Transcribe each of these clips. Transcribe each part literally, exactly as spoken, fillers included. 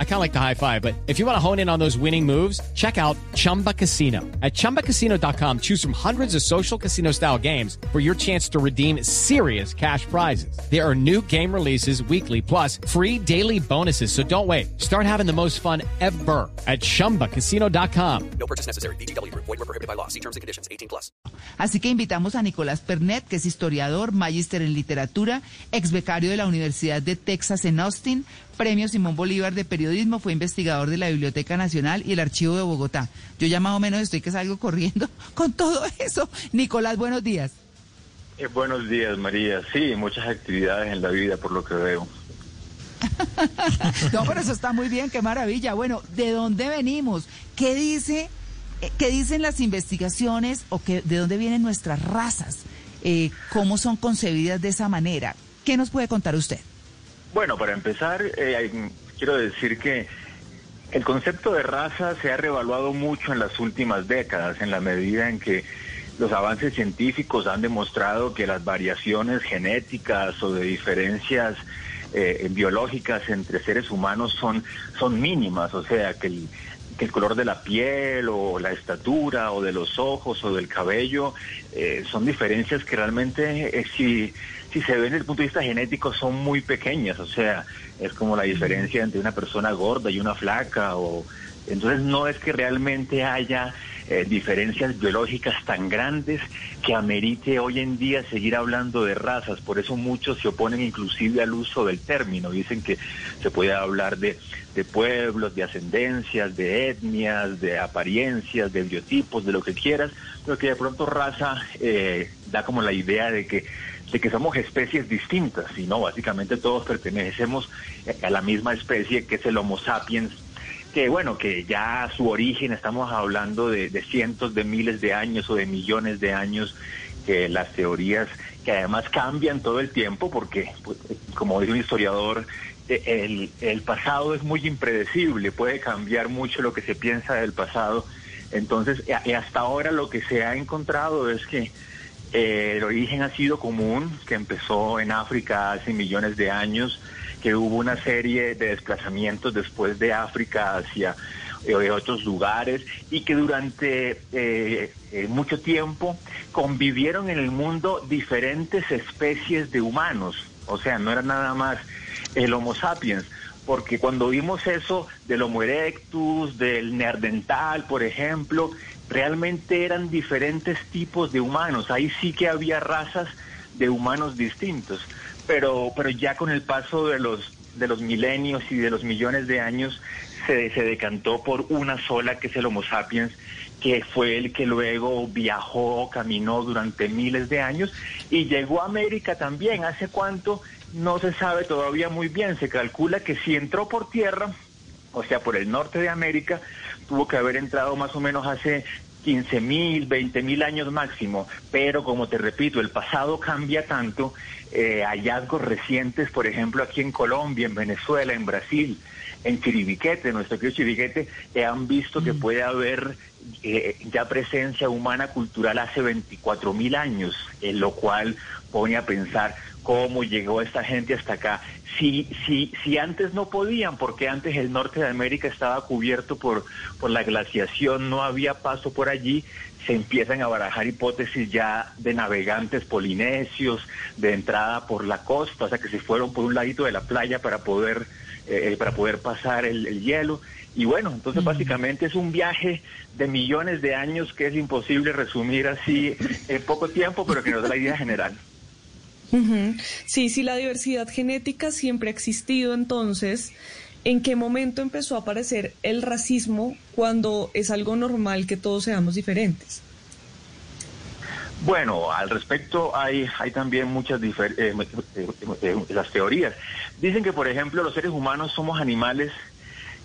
I kind of like the high five, but if you want to hone in on those winning moves, check out Chumba Casino. At chumba casino dot com, choose from hundreds of social casino style games for your chance to redeem serious cash prizes. There are new game releases weekly, plus free daily bonuses. So don't wait. Start having the most fun ever at chumba casino dot com. No purchase necessary. V G W Group. Void where prohibited by law. See terms and conditions. eighteen plus. Así que invitamos a Nicolás Pernet, que es historiador, magíster en literatura, ex becario de la Universidad de Texas en Austin, premio Simón Bolívar de periodismo, fue investigador de la Biblioteca Nacional y el Archivo de Bogotá. Yo ya más o menos estoy que salgo corriendo con todo eso. Nicolás, buenos días. Eh, buenos días, María. Sí, muchas actividades en la vida, por lo que veo. No, pero eso está muy bien, qué maravilla. Bueno, ¿de dónde venimos? ¿Qué dice, qué dicen las investigaciones o qué, de dónde vienen nuestras razas? Eh, ¿Cómo son concebidas de esa manera? ¿Qué nos puede contar usted? Bueno, para empezar, eh, quiero decir que el concepto de raza se ha revaluado mucho en las últimas décadas, en la medida en que los avances científicos han demostrado que las variaciones genéticas o de diferencias eh, biológicas entre seres humanos son, son mínimas, o sea, que el, que el color de la piel o la estatura o de los ojos o del cabello eh, son diferencias que realmente eh, si... si se ven desde el punto de vista genético son muy pequeñas, o sea, es como la diferencia entre una persona gorda y una flaca, o entonces no es que realmente haya eh, diferencias biológicas tan grandes que amerite hoy en día seguir hablando de razas. Por eso muchos se oponen inclusive al uso del término, dicen que se puede hablar de, de pueblos, de ascendencias, de etnias, de apariencias, de biotipos, de lo que quieras, pero que de pronto raza eh, da como la idea de que de que somos especies distintas, y no, básicamente todos pertenecemos a la misma especie, que es el Homo sapiens, que bueno, que ya a su origen estamos hablando de, de cientos de miles de años o de millones de años, que las teorías que además cambian todo el tiempo, porque pues, como dice un historiador, el, el pasado es muy impredecible, puede cambiar mucho lo que se piensa del pasado. Entonces, hasta ahora lo que se ha encontrado es que Eh, el origen ha sido común, que empezó en África hace millones de años, que hubo una serie de desplazamientos después de África hacia eh, otros lugares, y que durante eh, eh, mucho tiempo convivieron en el mundo diferentes especies de humanos, o sea, no era nada más el Homo sapiens. Porque cuando vimos eso del Homo erectus, del Neandertal, por ejemplo, realmente eran diferentes tipos de humanos. Ahí sí que había razas de humanos distintos. Pero, pero ya con el paso de los, de los milenios y de los millones de años, se, se decantó por una sola, que es el Homo sapiens, que fue el que luego viajó, caminó durante miles de años y llegó a América también. ¿Hace cuánto? No se sabe todavía muy bien. Se calcula que si entró por tierra, o sea, por el norte de América, tuvo que haber entrado más o menos hace quince mil, veinte mil años máximo. Pero, como te repito, el pasado cambia tanto. Eh, hallazgos recientes, por ejemplo, aquí en Colombia, en Venezuela, en Brasil, en Chiribiquete, nuestro querido Chiribiquete, eh, han visto que puede haber eh, ya presencia humana cultural hace veinticuatro mil años, eh, lo cual pone a pensar cómo llegó esta gente hasta acá. Si, si, si antes no podían, porque antes el norte de América estaba cubierto por, por la glaciación, no había paso por allí, se empiezan a barajar hipótesis ya de navegantes polinesios, de entrada por la costa, o sea, que se fueron por un ladito de la playa para poder, eh, para poder pasar el, el hielo. Y bueno, entonces básicamente es un viaje de millones de años que es imposible resumir así en poco tiempo, pero que nos da la idea general. Uh-huh. Sí, sí, la diversidad genética siempre ha existido. Entonces, ¿en qué momento empezó a aparecer el racismo, cuando es algo normal que todos seamos diferentes? Bueno, al respecto hay hay también muchas difer- eh, eh, eh, eh, las teorías. Dicen que, por ejemplo, los seres humanos somos animales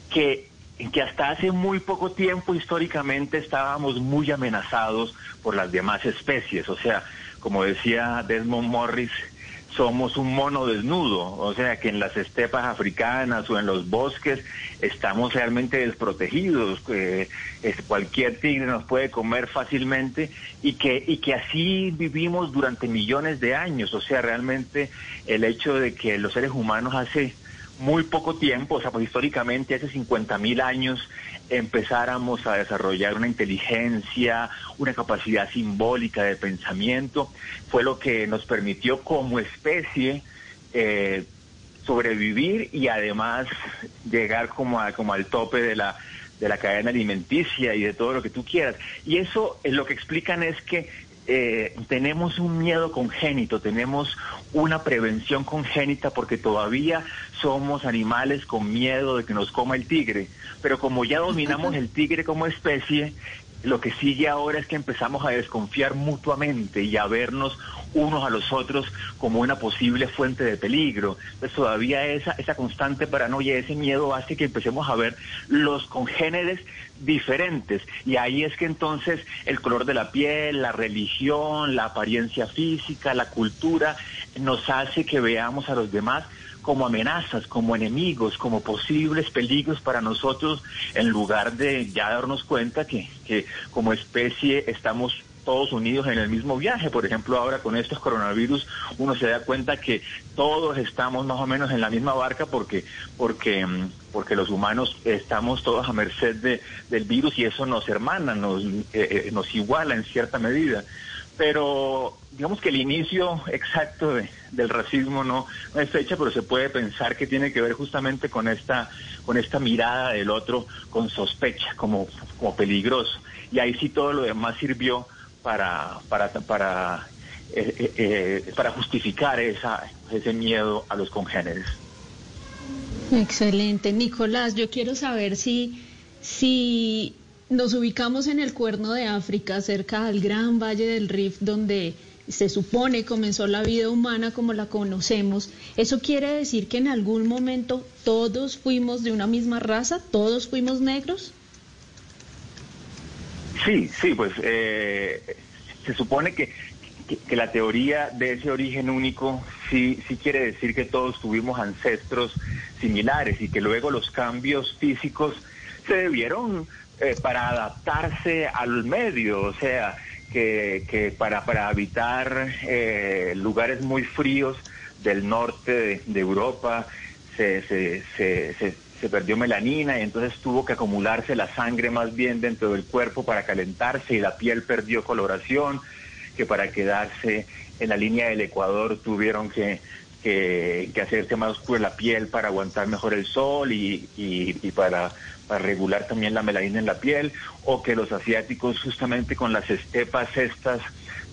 que... que hasta hace muy poco tiempo históricamente estábamos muy amenazados por las demás especies. O sea, como decía Desmond Morris, somos un mono desnudo, o sea que en las estepas africanas o en los bosques estamos realmente desprotegidos, eh, es, cualquier tigre nos puede comer fácilmente y que, y que así vivimos durante millones de años, o sea realmente el hecho de que los seres humanos hace muy poco tiempo, o sea pues históricamente hace cincuenta mil años empezáramos a desarrollar una inteligencia, una capacidad simbólica de pensamiento, fue lo que nos permitió como especie eh, sobrevivir y además llegar como, a, como al tope de la, de la cadena alimenticia y de todo lo que tú quieras. Y eso eh, lo que explican es que eh, tenemos un miedo congénito, tenemos una prevención congénita porque todavía somos animales con miedo de que nos coma el tigre, pero como ya dominamos el tigre como especie, lo que sigue ahora es que empezamos a desconfiar mutuamente y a vernos unos a los otros como una posible fuente de peligro. Entonces todavía esa, esa constante paranoia, ese miedo hace que empecemos a ver los congéneres diferentes. Y ahí es que entonces el color de la piel, la religión, la apariencia física, la cultura, nos hace que veamos a los demás como amenazas, como enemigos, como posibles peligros para nosotros, en lugar de ya darnos cuenta que, que como especie estamos todos unidos en el mismo viaje. Por ejemplo, ahora con estos coronavirus uno se da cuenta que todos estamos más o menos en la misma barca porque porque porque los humanos estamos todos a merced de, del virus y eso nos hermana, nos, eh, nos iguala en cierta medida. Pero digamos que el inicio exacto de, del racismo no, no es fecha, pero se puede pensar que tiene que ver justamente con esta con esta mirada del otro, con sospecha, como, como peligroso. Y ahí sí todo lo demás sirvió para para para eh, eh, para justificar esa ese miedo a los congéneres. Excelente, Nicolás. Yo quiero saber si si nos ubicamos en el cuerno de África, cerca del gran valle del Rift, donde se supone comenzó la vida humana como la conocemos. ¿Eso quiere decir que en algún momento todos fuimos de una misma raza? ¿Todos fuimos negros? Sí, sí, pues eh, se supone que, que, que la teoría de ese origen único sí, sí quiere decir que todos tuvimos ancestros similares y que luego los cambios físicos se debieron eh, para adaptarse al medio, o sea, que, que para, para habitar eh, lugares muy fríos del norte de, de Europa se... se, se, se se perdió melanina y entonces tuvo que acumularse la sangre más bien dentro del cuerpo para calentarse y la piel perdió coloración, que para quedarse en la línea del Ecuador tuvieron que, que, que hacerse más oscura la piel para aguantar mejor el sol y, y, y para, para regular también la melanina en la piel, o que los asiáticos justamente con las estepas estas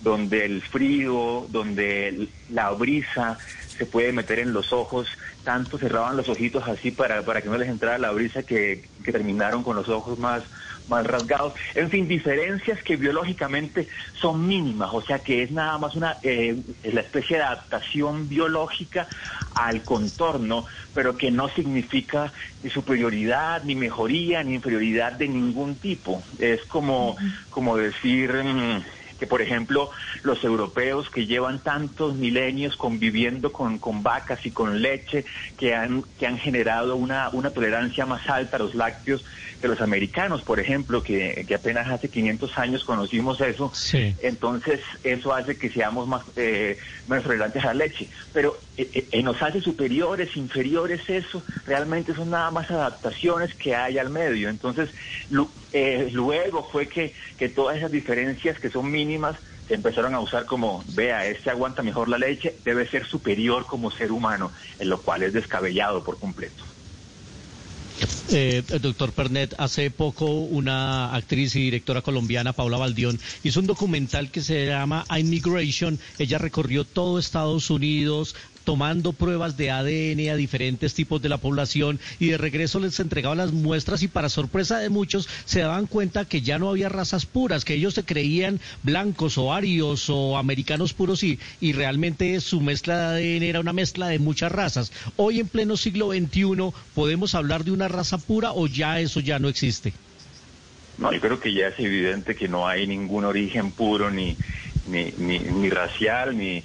donde el frío, donde la brisa se puede meter en los ojos, tanto cerraban los ojitos así para, para que no les entrara la brisa que, que terminaron con los ojos más, más rasgados. En fin, diferencias que biológicamente son mínimas, o sea que es nada más una eh, la especie de adaptación biológica al contorno, pero que no significa ni superioridad, ni mejoría, ni inferioridad de ningún tipo. Es como, como decir Mmm, que por ejemplo los europeos que llevan tantos milenios conviviendo con, con vacas y con leche, que han que han generado una, una tolerancia más alta a los lácteos que los americanos, por ejemplo, que, que apenas hace quinientos años conocimos eso, sí. Entonces eso hace que seamos más eh, menos tolerantes a la leche, pero eh, eh, nos hace superiores, inferiores, eso realmente son nada más adaptaciones que hay al medio. Entonces lo, eh, luego fue que, que todas esas diferencias que son mínimas se empezaron a usar como, vea, este aguanta mejor la leche, debe ser superior como ser humano, en lo cual es descabellado por completo. Eh, doctor Pernet, hace poco una actriz y directora colombiana, Paula Baldión, hizo un documental que se llama Immigration. Ella recorrió todo Estados Unidos tomando pruebas de A D N a diferentes tipos de la población y de regreso les entregaban las muestras y para sorpresa de muchos se daban cuenta que ya no había razas puras, que ellos se creían blancos o arios o americanos puros y, y realmente su mezcla de A D N era una mezcla de muchas razas. Hoy en pleno siglo veintiuno, ¿podemos hablar de una raza pura o ya eso ya no existe? No, yo creo que ya es evidente que no hay ningún origen puro ni, ni, ni, ni racial, ni...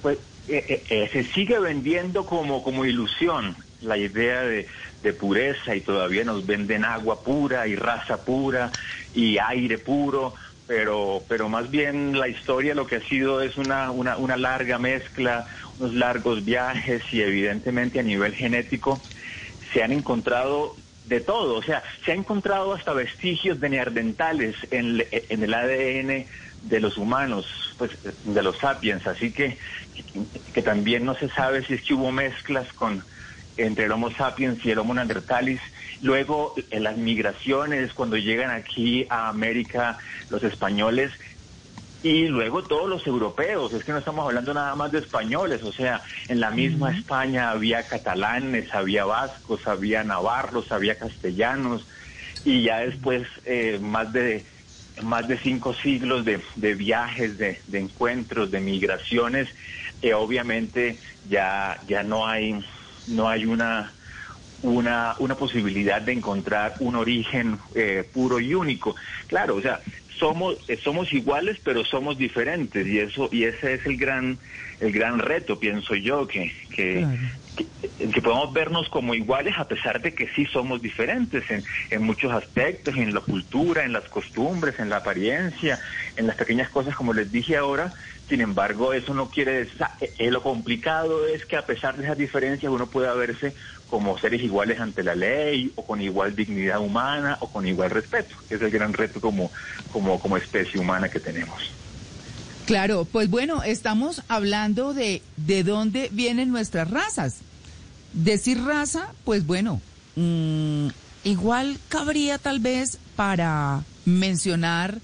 Pues, eh, eh, se sigue vendiendo como, como ilusión la idea de, de pureza, y todavía nos venden agua pura y raza pura y aire puro, pero pero más bien la historia lo que ha sido es una, una, una larga mezcla, unos largos viajes, y evidentemente a nivel genético se han encontrado de todo. O sea, se han encontrado hasta vestigios de neandertales en, en el A D N de los humanos, pues de los sapiens, así que, que también no se sabe si es que hubo mezclas con entre el Homo sapiens y el Homo neanderthalis. Luego, en las migraciones, cuando llegan aquí a América los españoles, y luego todos los europeos. Es que no estamos hablando nada más de españoles, o sea, en la misma España había catalanes, había vascos, había navarros, había castellanos, y ya después eh, más de más de cinco siglos de, de viajes, de, de encuentros, de migraciones, eh, obviamente ya ya no hay no hay una una una posibilidad de encontrar un origen eh, puro y único. Claro, o sea, somos eh, somos iguales, pero somos diferentes, y eso y ese es el gran el gran reto, pienso yo, que que, claro. que, que podemos vernos como iguales a pesar de que sí somos diferentes en, en muchos aspectos, en la cultura, en las costumbres, en la apariencia, en las pequeñas cosas, como les dije ahora. Sin embargo, eso no quiere decir... Lo complicado es que a pesar de esas diferencias uno pueda verse como seres iguales ante la ley, o con igual dignidad humana, o con igual respeto. Es el gran reto como, como, como especie humana que tenemos. Claro, pues bueno, estamos hablando de, de dónde vienen nuestras razas. Decir raza, pues bueno, mmm, igual cabría tal vez para mencionar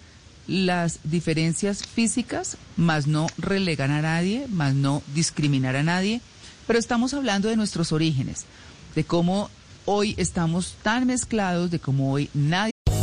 las diferencias físicas, más no relegar a nadie, más no discriminar a nadie, pero estamos hablando de nuestros orígenes, de cómo hoy estamos tan mezclados, de cómo hoy nadie...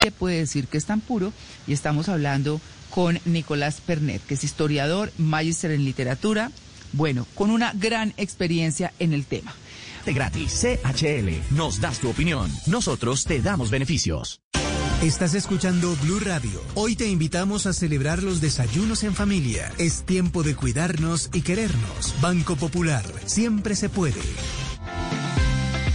Se puede decir que es tan puro, y estamos hablando con Nicolás Pernet, que es historiador, magíster en literatura. Bueno, con una gran experiencia en el tema. De gratis, C H L, nos das tu opinión, nosotros te damos beneficios. Estás escuchando Blue Radio. Hoy te invitamos a celebrar los desayunos en familia. Es tiempo de cuidarnos y querernos. Banco Popular, siempre se puede.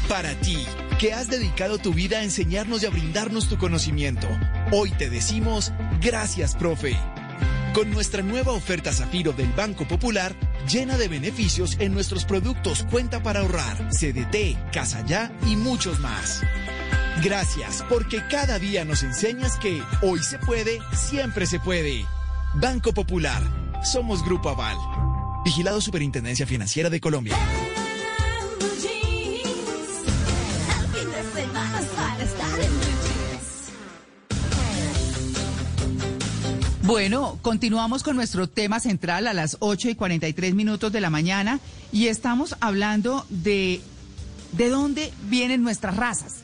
Para ti, que has dedicado tu vida a enseñarnos y a brindarnos tu conocimiento, hoy te decimos, gracias, profe. Con nuestra nueva oferta Zafiro del Banco Popular, llena de beneficios en nuestros productos Cuenta para Ahorrar, C D T, Casa Ya y muchos más. Gracias, porque cada día nos enseñas que hoy se puede, siempre se puede. Banco Popular, somos Grupo Aval. Vigilado Superintendencia Financiera de Colombia. Bueno, continuamos con nuestro tema central a las ocho y cuarenta y tres minutos de la mañana, y estamos hablando de de dónde vienen nuestras razas.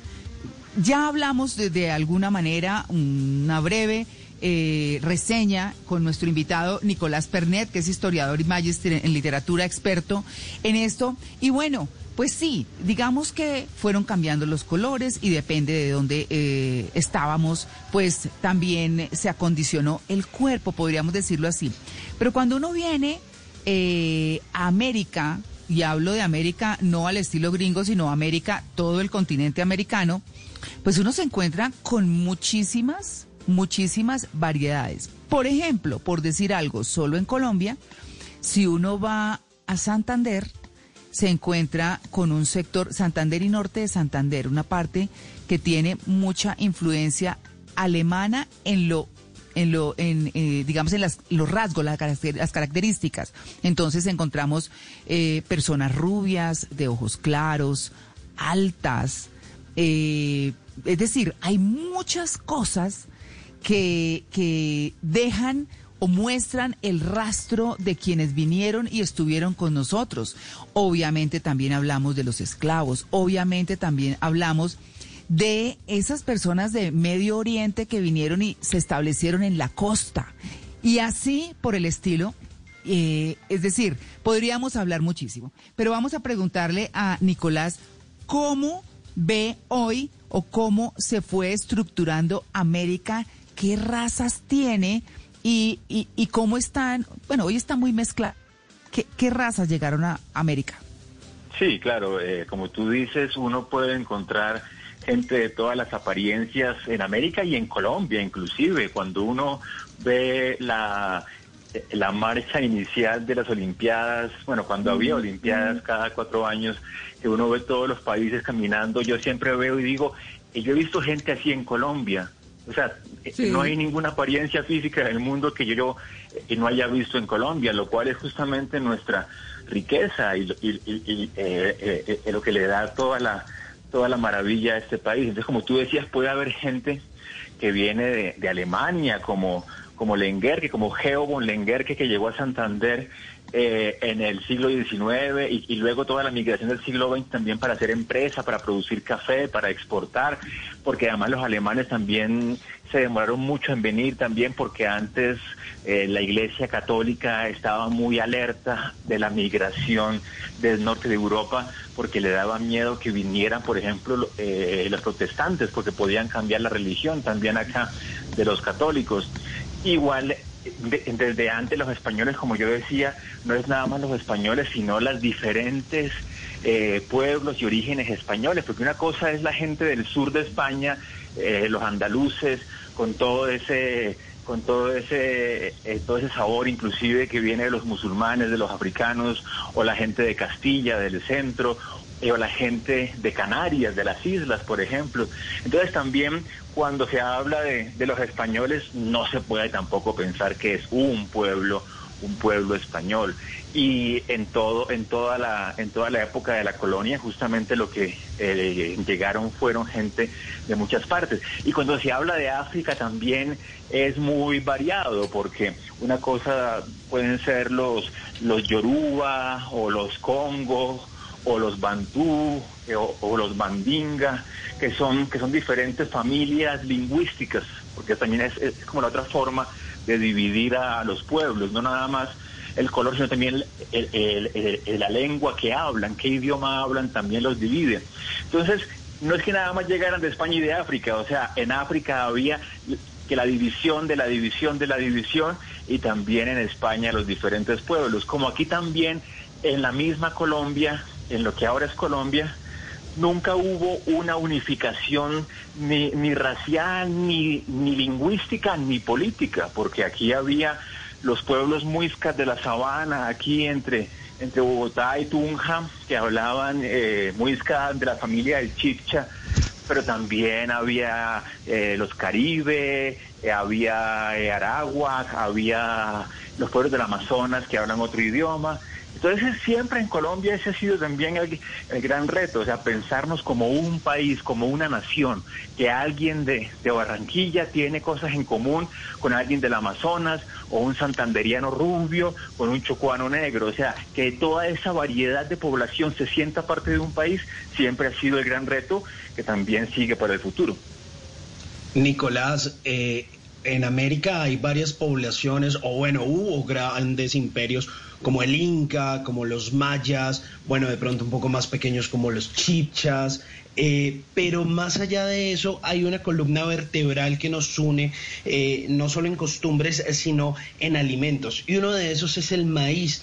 Ya hablamos de, de alguna manera una breve eh, reseña con nuestro invitado Nicolás Pernet, que es historiador y magíster en literatura, experto en esto. Y bueno, pues sí, digamos que fueron cambiando los colores, y depende de dónde eh, estábamos, pues también se acondicionó el cuerpo, podríamos decirlo así. Pero cuando uno viene eh, a América, y hablo de América no al estilo gringo, sino América, todo el continente americano, pues uno se encuentra con muchísimas, muchísimas variedades. Por ejemplo, por decir algo, solo en Colombia, si uno va a Santander, se encuentra con un sector, Santander y norte de Santander, una parte que tiene mucha influencia alemana en lo, en lo, en eh, digamos en las, los rasgos, las, las características. Entonces encontramos eh, personas rubias, de ojos claros, altas, eh, es decir, hay muchas cosas que que dejan o muestran el rastro de quienes vinieron y estuvieron con nosotros. Obviamente también hablamos de los esclavos, obviamente también hablamos de esas personas de Medio Oriente que vinieron y se establecieron en la costa. Y así por el estilo, eh, es decir, podríamos hablar muchísimo. Pero vamos a preguntarle a Nicolás cómo ve hoy o cómo se fue estructurando América, qué razas tiene y, y, y cómo están, bueno, hoy está muy mezclado. ¿Qué, qué razas llegaron a América? Sí, claro, eh, como tú dices, uno puede encontrar gente de todas las apariencias en América y en Colombia, inclusive. Cuando uno ve la, la marcha inicial de las Olimpiadas, bueno, cuando había Olimpiadas cada cuatro años, que uno ve todos los países caminando, yo siempre veo y digo, yo he visto gente así en Colombia. O sea, sí. No hay ninguna apariencia física del mundo que yo, yo no haya visto en Colombia, lo cual es justamente nuestra riqueza y, y, y eh, eh, eh, lo que le da toda la... toda la maravilla de este país. Entonces, como tú decías, puede haber gente que viene de, de Alemania, como, como Lenguerque, como Geo von Lenguerque, que llegó a Santander eh, en el siglo diecinueve, y, y luego toda la migración del siglo veinte también para hacer empresa, para producir café, para exportar, porque además los alemanes también se demoraron mucho en venir también, porque antes eh, la Iglesia Católica estaba muy alerta de la migración del norte de Europa, porque le daba miedo que vinieran, por ejemplo, eh, los protestantes, porque podían cambiar la religión también acá de los católicos. Igual, de, desde antes los españoles, como yo decía, no es nada más los españoles, sino las diferentes eh, pueblos y orígenes españoles, porque una cosa es la gente del sur de España, eh, los andaluces, con todo ese... con todo ese eh, todo ese sabor inclusive que viene de los musulmanes, de los africanos, o la gente de Castilla, del centro, eh, o la gente de Canarias, de las islas, por ejemplo. Entonces también cuando se habla de, de los españoles, no se puede tampoco pensar que es un pueblo, un pueblo español. Y en todo, en toda la, en toda la época de la colonia, justamente lo que eh, llegaron fueron gente de muchas partes. Y cuando se habla de África también es muy variado, porque una cosa pueden ser los, los Yoruba, o los Congo, o los Bantú, eh, o, o los Mandinga, que son, que son diferentes familias lingüísticas, porque también es, es como la otra forma de dividir a los pueblos, no nada más el color, sino también el, el, el, el, la lengua que hablan, qué idioma hablan, también los divide. Entonces, no es que nada más llegaran de España y de África, o sea, en África había que la división de la división de la división, y también en España los diferentes pueblos. Como aquí también, en la misma Colombia, en lo que ahora es Colombia, nunca hubo una unificación ni, ni racial, ni, ni lingüística, ni política, porque aquí había los pueblos muiscas de la sabana, aquí entre, entre Bogotá y Tunja, que hablaban eh, muisca de la familia del Chibcha, pero también había eh, los Caribe, eh, había eh, Arawak, había los pueblos del Amazonas que hablan otro idioma. Entonces, siempre en Colombia ese ha sido también el, el gran reto, o sea, pensarnos como un país, como una nación, que alguien de, de Barranquilla tiene cosas en común con alguien del Amazonas, o un santanderiano rubio con un chocuano negro. O sea, que toda esa variedad de población se sienta parte de un país, siempre ha sido el gran reto, que también sigue para el futuro. Nicolás, eh... en América hay varias poblaciones, o bueno, hubo grandes imperios como el Inca, como los mayas, bueno, de pronto un poco más pequeños como los chibchas, eh, pero más allá de eso hay una columna vertebral que nos une, eh, no solo en costumbres, sino en alimentos, y uno de esos es el maíz.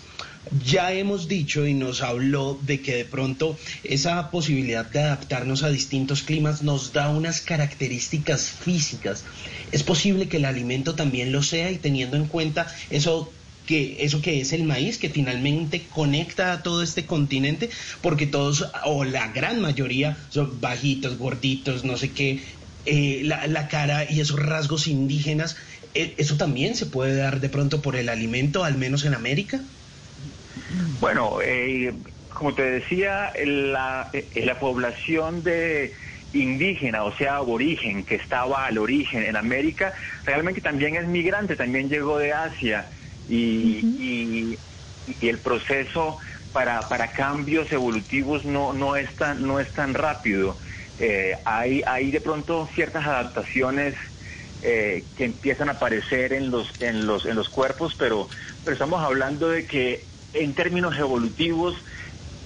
Ya hemos dicho y nos habló de que de pronto esa posibilidad de adaptarnos a distintos climas nos da unas características físicas. Es posible que el alimento también lo sea, y teniendo en cuenta eso que eso que es el maíz, que finalmente conecta a todo este continente, porque todos o la gran mayoría son bajitos, gorditos, no sé qué, eh, la, la cara y esos rasgos indígenas, eh, ¿eso también se puede dar de pronto por el alimento, al menos en América? Bueno, eh, como te decía, la, la población de indígena, o sea, aborigen, que estaba al origen en América, realmente también es migrante, también llegó de Asia, y, uh-huh. y, y el proceso para, para cambios evolutivos no, no, es tan, no es tan rápido. Eh, hay, hay de pronto ciertas adaptaciones eh, que empiezan a aparecer en los, en los, en los cuerpos, pero, pero estamos hablando de que en términos evolutivos,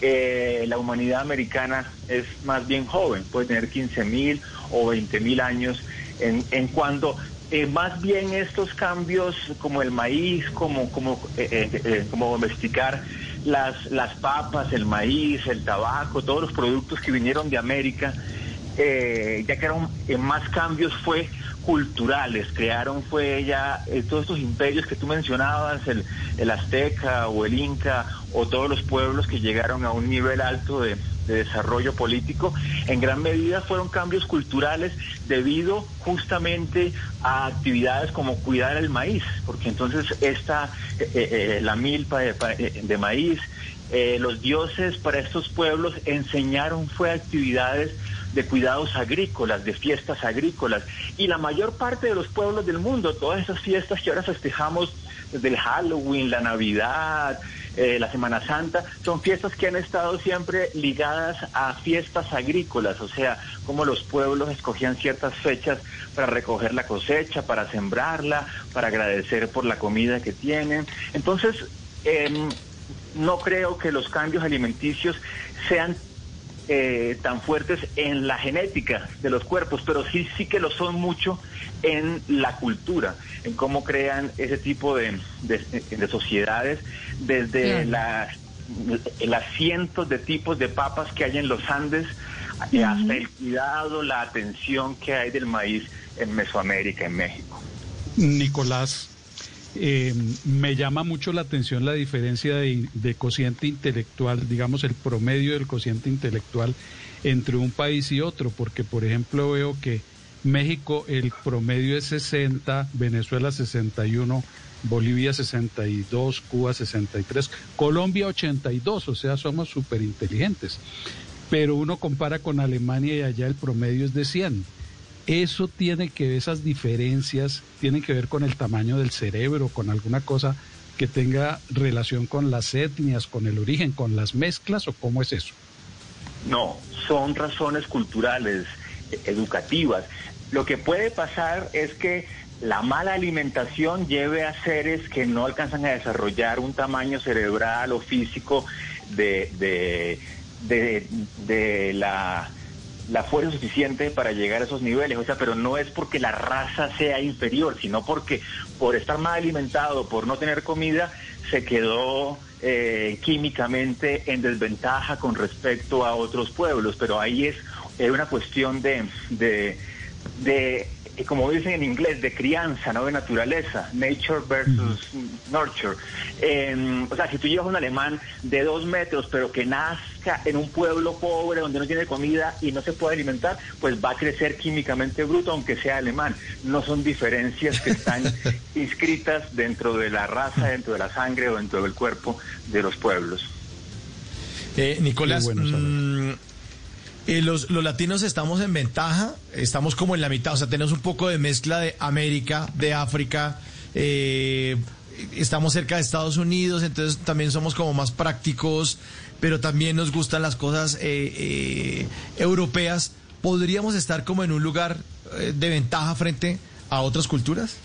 Eh, la humanidad americana es más bien joven, puede tener quince mil o veinte mil años, en, en cuanto eh, más bien estos cambios como el maíz, como como eh, eh, como domesticar las, las papas, el maíz, el tabaco, todos los productos que vinieron de América, eh, ya crearon eh, más cambios fue culturales, crearon fue ya eh, todos estos imperios que tú mencionabas, el, el azteca o el inca, o todos los pueblos que llegaron a un nivel alto de, de desarrollo político, en gran medida fueron cambios culturales debido justamente a actividades como cuidar el maíz, porque entonces esta eh, eh, la milpa de, de maíz, eh, los dioses para estos pueblos enseñaron fue actividades de cuidados agrícolas, de fiestas agrícolas, y la mayor parte de los pueblos del mundo, todas esas fiestas que ahora festejamos desde el Halloween, la Navidad, Eh, la Semana Santa, son fiestas que han estado siempre ligadas a fiestas agrícolas, o sea, como los pueblos escogían ciertas fechas para recoger la cosecha, para sembrarla, para agradecer por la comida que tienen. Entonces, eh, no creo que los cambios alimenticios sean eh, tan fuertes en la genética de los cuerpos, pero sí, sí que lo son mucho en la cultura, en cómo crean ese tipo de, de, de sociedades, desde las, las cientos de tipos de papas que hay en los Andes, uh-huh. hasta el cuidado, la atención que hay del maíz en Mesoamérica, en México. Nicolás, eh, me llama mucho la atención la diferencia de, de cociente intelectual, digamos el promedio del cociente intelectual entre un país y otro, porque por ejemplo veo que México el promedio es sesenta, Venezuela sesenta y uno, Bolivia sesenta y dos, Cuba sesenta y tres, Colombia ochenta y dos, o sea, somos súper inteligentes. Pero uno compara con Alemania y allá el promedio es de cien. Eso tiene que ver, esas diferencias tienen que ver con el tamaño del cerebro, con alguna cosa que tenga relación con las etnias, con el origen, con las mezclas, ¿o cómo es eso? No, son razones culturales, educativas. Lo que puede pasar es que la mala alimentación lleve a seres que no alcanzan a desarrollar un tamaño cerebral o físico de, de, de, de la, la fuerza suficiente para llegar a esos niveles. O sea, pero no es porque la raza sea inferior, sino porque por estar mal alimentado, por no tener comida, se quedó eh, químicamente en desventaja con respecto a otros pueblos. Pero ahí es Es una cuestión de, de, de, como dicen en inglés, de crianza, no de naturaleza, nature versus nurture. Eh, o sea, si tú llevas un alemán de dos metros, pero que nazca en un pueblo pobre donde no tiene comida y no se puede alimentar, pues va a crecer químicamente bruto, aunque sea alemán. No son diferencias que están inscritas dentro de la raza, dentro de la sangre o dentro del cuerpo de los pueblos. Eh, Nicolás, bueno, mmm... Eh, los, los latinos estamos en ventaja, estamos como en la mitad, o sea, tenemos un poco de mezcla de América, de África, eh, estamos cerca de Estados Unidos, entonces también somos como más prácticos, pero también nos gustan las cosas eh, eh, europeas. ¿Podríamos estar como en un lugar eh, de ventaja frente a otras culturas?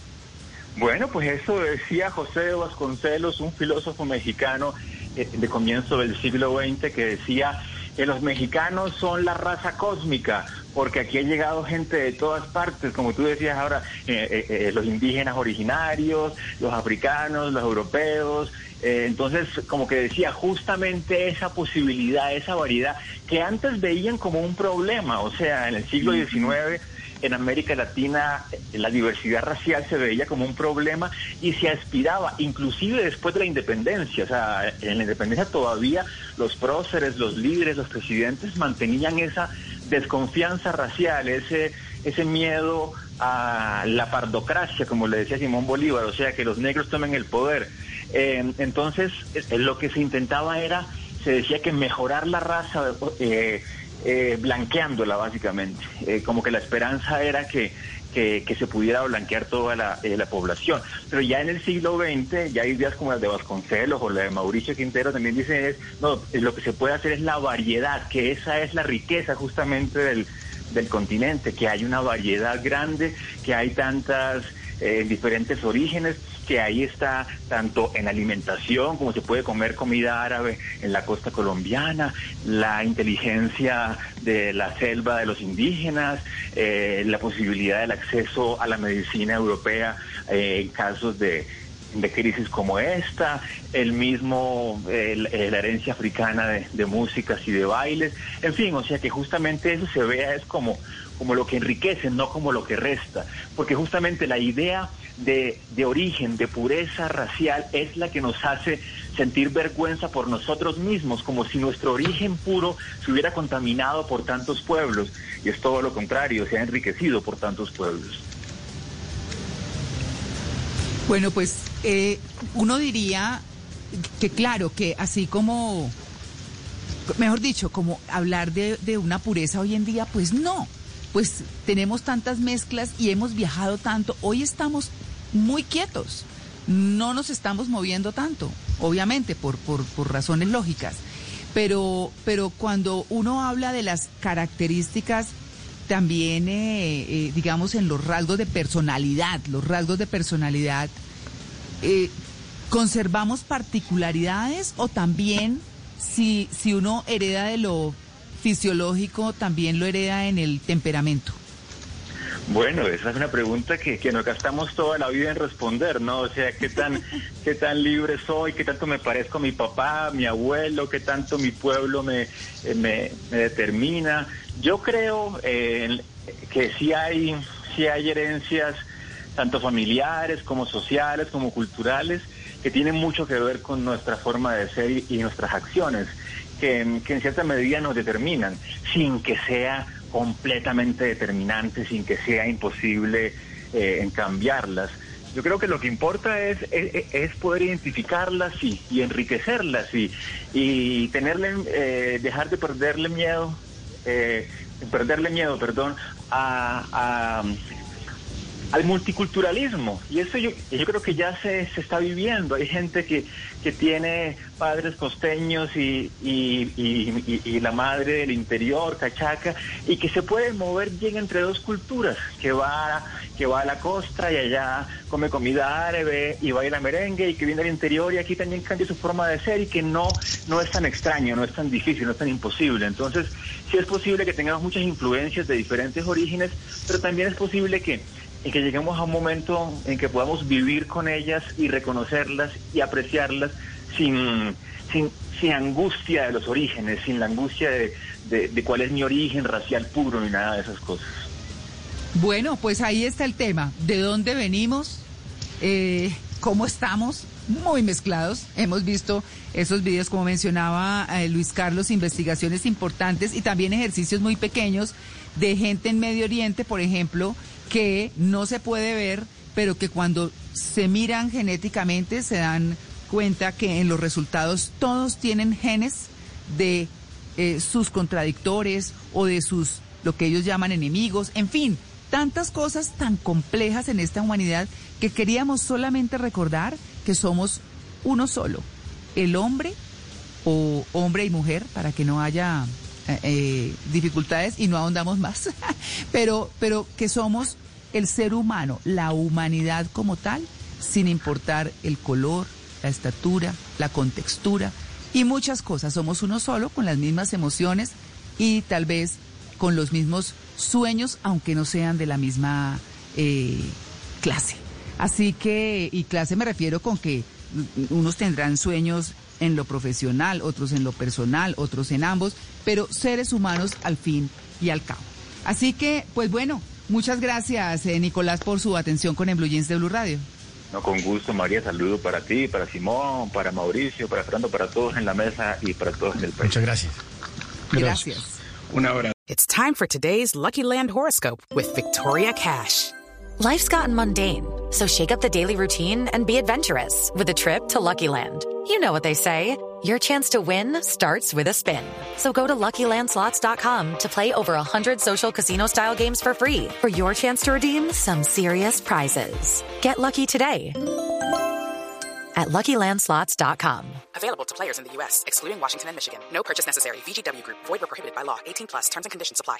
Bueno, pues eso decía José de Vasconcelos, un filósofo mexicano eh, de comienzo del siglo veinte, que decía que los mexicanos son la raza cósmica, porque aquí ha llegado gente de todas partes, como tú decías ahora, eh, eh, eh, los indígenas originarios, los africanos, los europeos. Eh, entonces, como que decía, justamente esa posibilidad, esa variedad, que antes veían como un problema, o sea, en el siglo diecinueve... en América Latina la diversidad racial se veía como un problema y se aspiraba, inclusive después de la independencia. O sea, en la independencia todavía los próceres, los líderes, los presidentes mantenían esa desconfianza racial, ese, ese miedo a la pardocracia, como le decía Simón Bolívar, o sea, que los negros tomen el poder. Eh, entonces, lo que se intentaba era, se decía que mejorar la raza, eh, eh, blanqueándola básicamente, eh, como que la esperanza era que, que, que se pudiera blanquear toda la, eh, la población. Pero ya en el siglo veinte, ya hay ideas como las de Vasconcelos o la de Mauricio Quintero, también dicen, es, no, lo que se puede hacer es la variedad, que esa es la riqueza justamente del, del continente, que hay una variedad grande, que hay tantas... en diferentes orígenes, que ahí está tanto en alimentación, como se puede comer comida árabe en la costa colombiana, la inteligencia de la selva de los indígenas, eh, la posibilidad del acceso a la medicina europea eh, en casos de, de crisis como esta, el mismo, eh, la herencia africana de, de músicas y de bailes, en fin, o sea que justamente eso se vea es como... como lo que enriquece, no como lo que resta, porque justamente la idea de, de origen, de pureza racial, es la que nos hace sentir vergüenza por nosotros mismos, como si nuestro origen puro se hubiera contaminado por tantos pueblos, y es todo lo contrario, se ha enriquecido por tantos pueblos. Bueno, pues eh, uno diría que claro, que así como, mejor dicho, como hablar de, de una pureza hoy en día, pues no. Pues tenemos tantas mezclas y hemos viajado tanto. Hoy estamos muy quietos, no nos estamos moviendo tanto, obviamente, por, por, por razones lógicas. Pero, pero cuando uno habla de las características, también, eh, eh, digamos, en los rasgos de personalidad, los rasgos de personalidad, eh, ¿conservamos particularidades o también si, si uno hereda de lo fisiológico también lo hereda en el temperamento? Bueno, esa es una pregunta que, que nos gastamos toda la vida en responder, ¿no? O sea, ¿qué tan, qué tan libre soy? ¿Qué tanto me parezco a mi papá, a mi abuelo? ¿Qué tanto mi pueblo me, me, me determina? Yo creo eh, que sí hay, sí hay herencias, tanto familiares como sociales, como culturales, que tienen mucho que ver con nuestra forma de ser y, y nuestras acciones. Que, que en cierta medida nos determinan, sin que sea completamente determinante, sin que sea imposible eh, en cambiarlas. Yo creo que lo que importa es, es, es poder identificarlas y, y enriquecerlas y, y tenerle, eh, dejar de perderle miedo, eh, perderle miedo, perdón, a, a al multiculturalismo, y eso yo, yo creo que ya se, se está viviendo. Hay gente que, que tiene padres costeños y, y, y, y, y la madre del interior, cachaca, y que se puede mover bien entre dos culturas, que va, que va a la costa y allá come comida árabe y baila merengue, y que viene al interior y aquí también cambia su forma de ser, y que no, no es tan extraño, no es tan difícil, no es tan imposible. Entonces, sí es posible que tengamos muchas influencias de diferentes orígenes, pero también es posible que y que lleguemos a un momento en que podamos vivir con ellas y reconocerlas y apreciarlas sin, sin, sin angustia de los orígenes, sin la angustia de, de, de cuál es mi origen racial puro ni nada de esas cosas. Bueno, pues ahí está el tema. ¿De dónde venimos? Eh, ¿Cómo estamos? Muy mezclados. Hemos visto esos videos, como mencionaba eh, Luis Carlos, investigaciones importantes y también ejercicios muy pequeños de gente en Medio Oriente, por ejemplo, que no se puede ver, pero que cuando se miran genéticamente se dan cuenta que en los resultados todos tienen genes de eh, sus contradictores o de sus, lo que ellos llaman enemigos, en fin, tantas cosas tan complejas en esta humanidad que queríamos solamente recordar que somos uno solo, el hombre o hombre y mujer, para que no haya eh, dificultades y no ahondamos más, pero, pero que somos el ser humano, la humanidad como tal, sin importar el color, la estatura, la contextura y muchas cosas. Somos uno solo, con las mismas emociones y tal vez con los mismos sueños, aunque no sean de la misma eh, clase. Así que, y clase me refiero con que unos tendrán sueños en lo profesional, otros en lo personal, otros en ambos, pero seres humanos al fin y al cabo. Así que, pues bueno, muchas gracias, eh, Nicolás, por su atención con En Blue Jeans de Blue Radio. No, con gusto, María. Saludo para ti, para Simón, para Mauricio, para Fernando, para todos en la mesa y para todos en el país. Muchas gracias. Gracias. Gracias. Una hora. It's time for today's Lucky Land horoscope with Victoria Cash. Life's gotten mundane, so shake up the daily routine and be adventurous with a trip to Lucky Land. You know what they say, Your chance to win starts with a spin. So go to Lucky Land Slots dot com to play over one hundred social casino-style games for free for your chance to redeem some serious prizes. Get lucky today at Lucky Land Slots dot com. Available to players in the U S, excluding Washington and Michigan. No purchase necessary. V G W Group. Void where prohibited by law. eighteen plus. Terms and conditions apply.